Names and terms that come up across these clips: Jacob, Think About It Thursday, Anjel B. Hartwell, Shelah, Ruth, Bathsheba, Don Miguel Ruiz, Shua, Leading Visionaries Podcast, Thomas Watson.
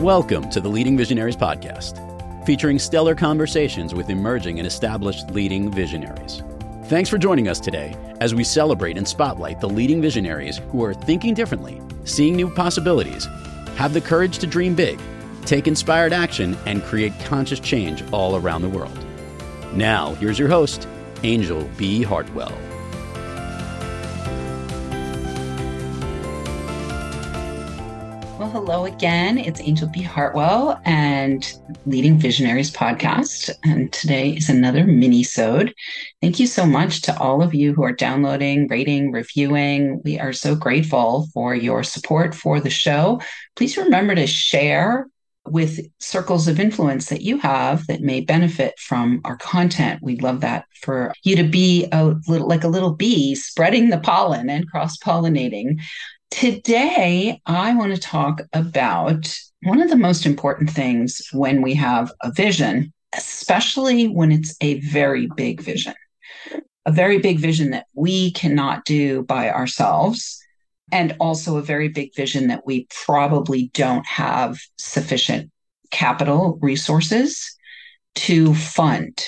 Welcome to the Leading Visionaries Podcast, featuring stellar conversations with emerging and established leading visionaries. Thanks for joining us today as we celebrate and spotlight the leading visionaries who are thinking differently, seeing new possibilities, have the courage to dream big, take inspired action, and create conscious change all around the world. Now, here's your host, Anjel B. Hartwell. Hello again, it's Anjel B. Hartwell and Leading Visionaries Podcast, and today is another mini-sode. Thank you so much to all of you who are downloading, rating, reviewing. We are so grateful for your support for the show. Please remember to share with circles of influence that you have that may benefit from our content. We'd love that, for you to be a little bee spreading the pollen and cross-pollinating. Today, I want to talk about one of the most important things when we have a vision, especially when it's a very big vision that we cannot do by ourselves, and also a very big vision that we probably don't have sufficient capital resources to fund.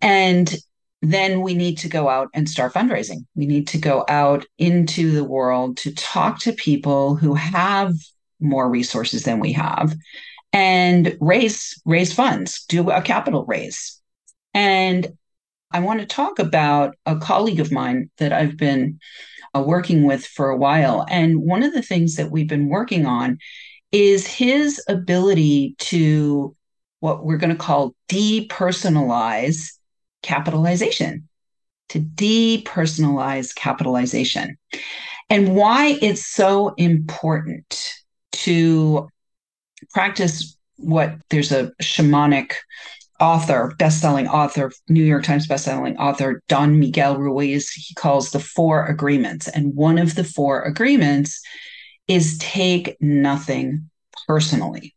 And then we need to go out and start fundraising. We need to go out into the world to talk to people who have more resources than we have and raise funds, do a capital raise. And I want to talk about a colleague of mine that I've been working with for a while. And one of the things that we've been working on is his ability to, what we're going to call, depersonalize capitalization, to depersonalize capitalization, and why it's so important to practice what there's a shamanic author, best-selling author, New York Times best-selling author, Don Miguel Ruiz, he calls the 4 agreements. And one of the 4 agreements is take nothing personally.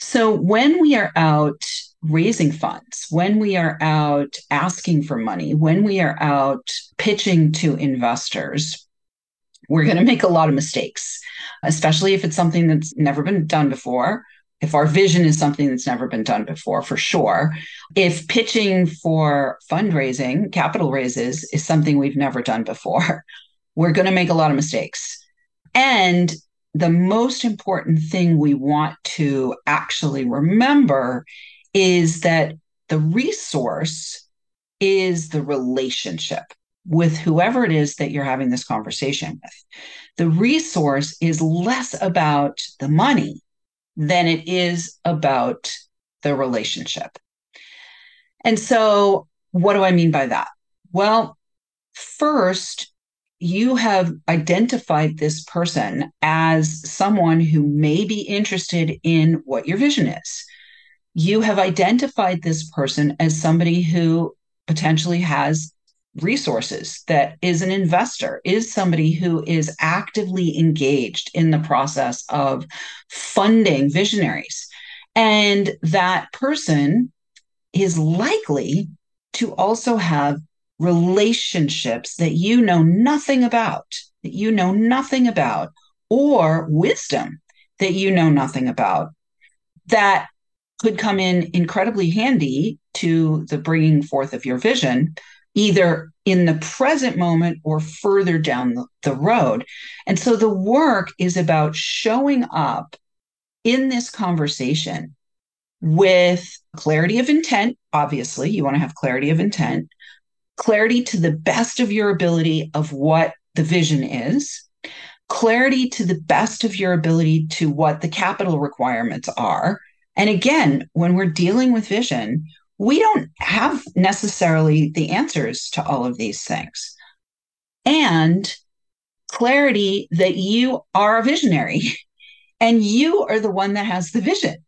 So when we are out raising funds, when we are out asking for money, when we are out pitching to investors, we're going to make a lot of mistakes, especially if it's something that's never been done before. If our vision is something that's never been done before, for sure. If pitching for fundraising, capital raises, is something we've never done before, we're going to make a lot of mistakes. And the most important thing we want to actually remember is that the resource is the relationship with whoever it is that you're having this conversation with. The resource is less about the money than it is about the relationship. And so what do I mean by that? Well, first, you have identified this person as someone who may be interested in what your vision is. You have identified this person as somebody who potentially has resources, that is an investor, is somebody who is actively engaged in the process of funding visionaries. And that person is likely to also have relationships that you know nothing about, or wisdom that you know nothing about, that could come in incredibly handy to the bringing forth of your vision, either in the present moment or further down the road. And so the work is about showing up in this conversation with clarity of intent. Obviously, you want to have clarity of intent, clarity to the best of your ability of what the vision is, clarity to the best of your ability to what the capital requirements are. And again, when we're dealing with vision, we don't have necessarily the answers to all of these things. And clarity that you are a visionary and you are the one that has the vision.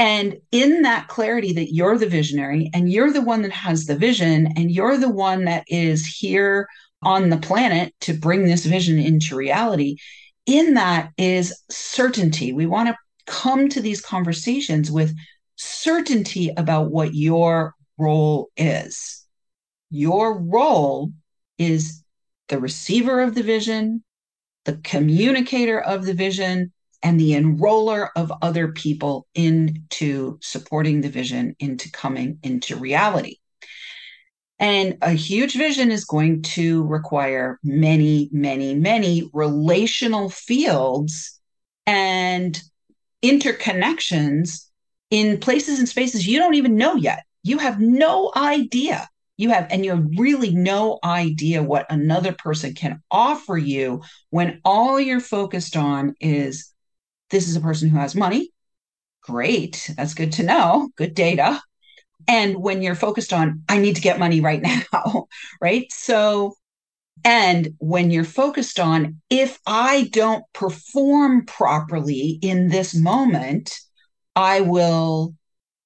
And in that clarity that you're the visionary and you're the one that has the vision and you're the one that is here on the planet to bring this vision into reality, in that is certainty. We want to come to these conversations with certainty about what your role is. Your role is the receiver of the vision, the communicator of the vision, and the enroller of other people into supporting the vision, into coming into reality. And a huge vision is going to require many, many, many relational fields and interconnections in places and spaces you don't even know yet. You have no idea. You have really no idea what another person can offer you when all you're focused on is, this is a person who has money. Great. That's good to know. Good data. And when you're focused on, I need to get money right now, right? So, and when you're focused on, if I don't perform properly in this moment, I will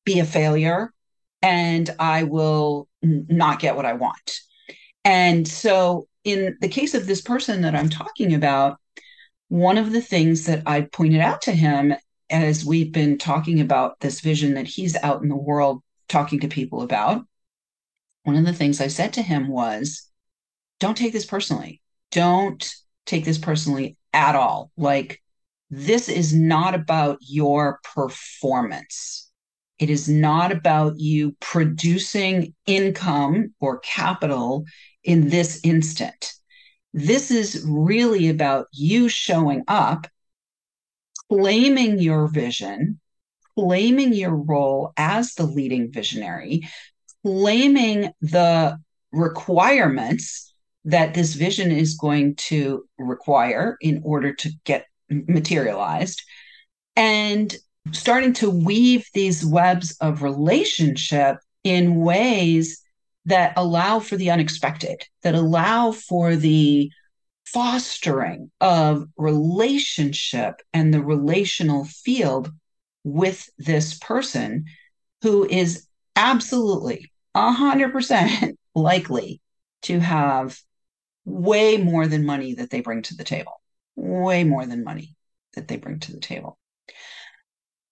be a failure and I will not get what I want. And so in the case of this person that I'm talking about, one of the things that I pointed out to him as we've been talking about this vision that he's out in the world talking to people about, one of the things I said to him was, don't take this personally. Don't take this personally at all. Like, this is not about your performance. It is not about you producing income or capital in this instant. This is really about you showing up, claiming your vision, claiming your role as the leading visionary, claiming the requirements that this vision is going to require in order to get materialized, and starting to weave these webs of relationship in ways that allow for the unexpected, that allow for the fostering of relationship and the relational field with this person who is absolutely 100% likely to have way more than money that they bring to the table,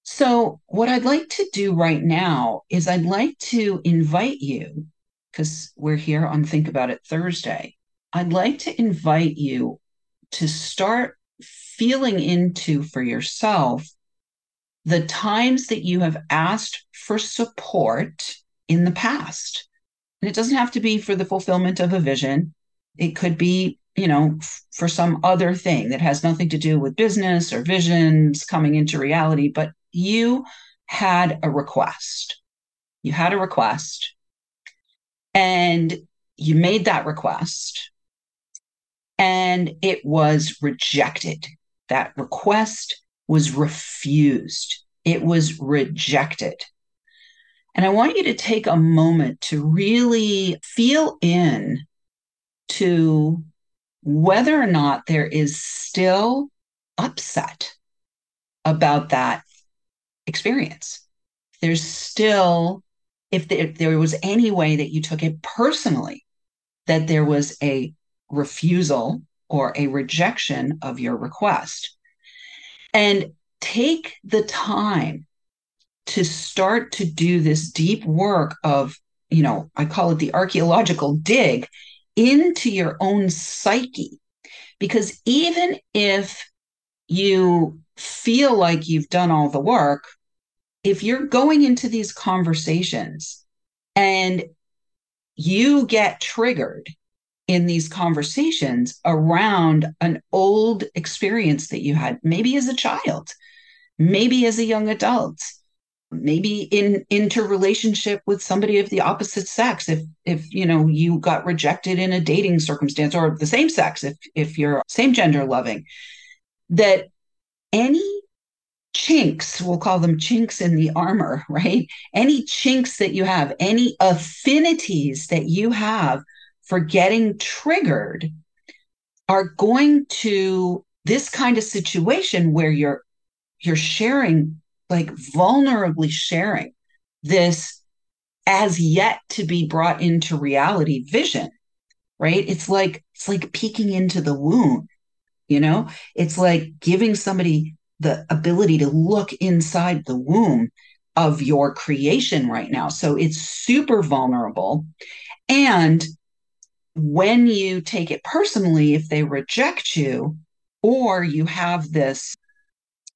So what I'd like to do right now is I'd like to invite you, because we're here on Think About It Thursday, I'd like to invite you to start feeling into for yourself the times that you have asked for support in the past. And it doesn't have to be for the fulfillment of a vision. It could be, for some other thing that has nothing to do with business or visions coming into reality, but you had a request. And you made that request and it was rejected. That request was refused. It was rejected. And I want you to take a moment to really feel in to whether or not there is still upset about that experience. There's still, if there was any way that you took it personally, that there was a refusal or a rejection of your request. And take the time to start to do this deep work of, I call it the archaeological dig into your own psyche. Because even if you feel like you've done all the work, if you're going into these conversations and you get triggered in these conversations around an old experience that you had, maybe as a child, maybe as a young adult, maybe in interrelationship with somebody of the opposite sex, if you got rejected in a dating circumstance, or the same sex, if you're same gender loving, that any chinks, we'll call them chinks in the armor, right? Any chinks that you have, any affinities that you have for getting triggered are going to this kind of situation where you're sharing, like vulnerably sharing this as yet to be brought into reality vision, right? It's like peeking into the wound, It's like giving somebody the ability to look inside the womb of your creation right now. So it's super vulnerable. And when you take it personally, if they reject you, or you have this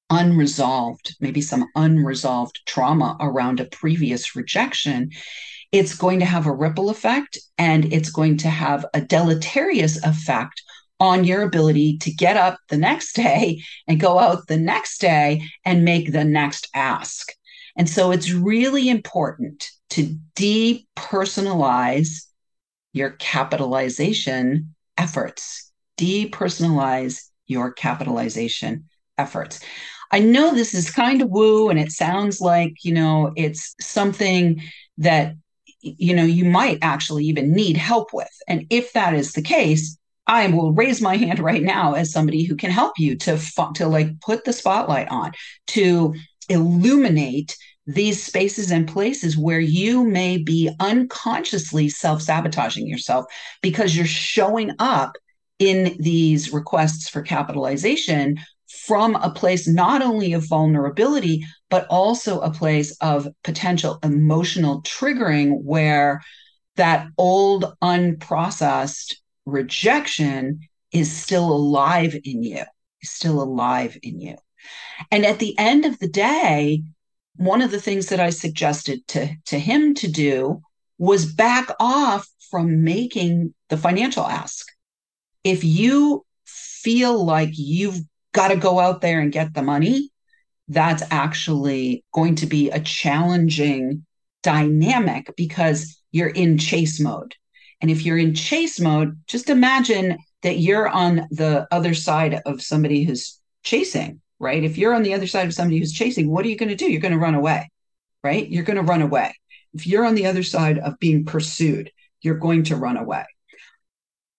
unresolved, maybe some unresolved trauma around a previous rejection, it's going to have a ripple effect, and it's going to have a deleterious effect on your ability to get up the next day and go out the next day and make the next ask. And so it's really important to depersonalize your capitalization efforts. Depersonalize your capitalization efforts. I know this is kind of woo, and it sounds like, you know, it's something that, you know, you might actually even need help with. And if that is the case, I will raise my hand right now as somebody who can help you to like put the spotlight on, to illuminate these spaces and places where you may be unconsciously self-sabotaging yourself because you're showing up in these requests for capitalization from a place not only of vulnerability, but also a place of potential emotional triggering where that old unprocessed rejection is still alive in you, And at the end of the day, one of the things that I suggested to him to do was back off from making the financial ask. If you feel like you've got to go out there and get the money, that's actually going to be a challenging dynamic because you're in chase mode. And if you're in chase mode, just imagine that you're on the other side of somebody who's chasing, right? If you're on the other side of somebody who's chasing, what are you going to do? You're going to run away, right? You're going to run away. If you're on the other side of being pursued, you're going to run away.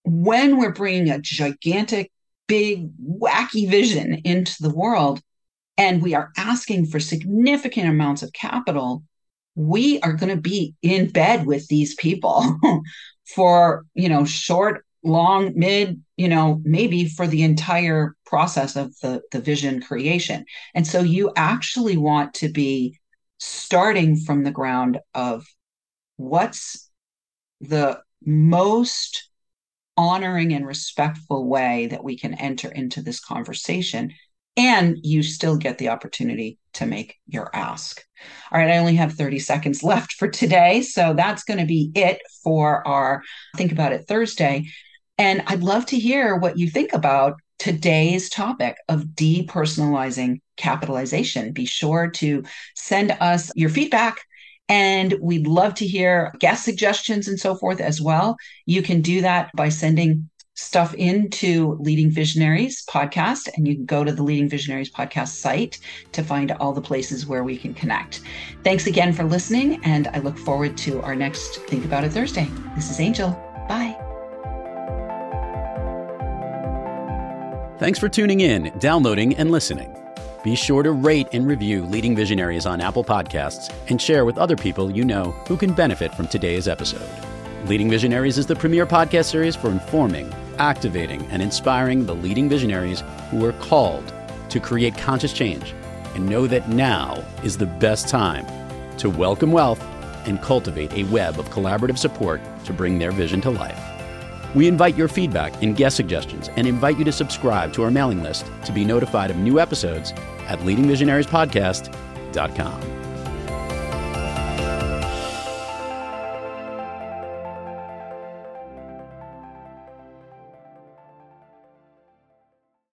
When we're bringing a gigantic, big, wacky vision into the world, and we are asking for significant amounts of capital, we are going to be in bed with these people for, you know, short, long, mid, you know, maybe for the entire process of the vision creation. And so you actually want to be starting from the ground of what's the most honoring and respectful way that we can enter into this conversation, and you still get the opportunity to make your ask. All right, I only have 30 seconds left for today, so that's going to be it for our Think About It Thursday. And I'd love to hear what you think about today's topic of depersonalizing capitalization. Be sure to send us your feedback, and we'd love to hear guest suggestions and so forth as well. You can do that by sending stuff into Leading Visionaries Podcast, and you can go to the Leading Visionaries Podcast site to find all the places where we can connect. Thanks again for listening, and I look forward to our next Think About It Thursday. This is Anjel. Bye. Thanks for tuning in, downloading, and listening. Be sure to rate and review Leading Visionaries on Apple Podcasts and share with other people you know who can benefit from today's episode. Leading Visionaries is the premier podcast series for informing, activating, and inspiring the leading visionaries who are called to create conscious change, and know that now is the best time to welcome wealth and cultivate a web of collaborative support to bring their vision to life. We invite your feedback and guest suggestions, and invite you to subscribe to our mailing list to be notified of new episodes at leadingvisionariespodcast.com.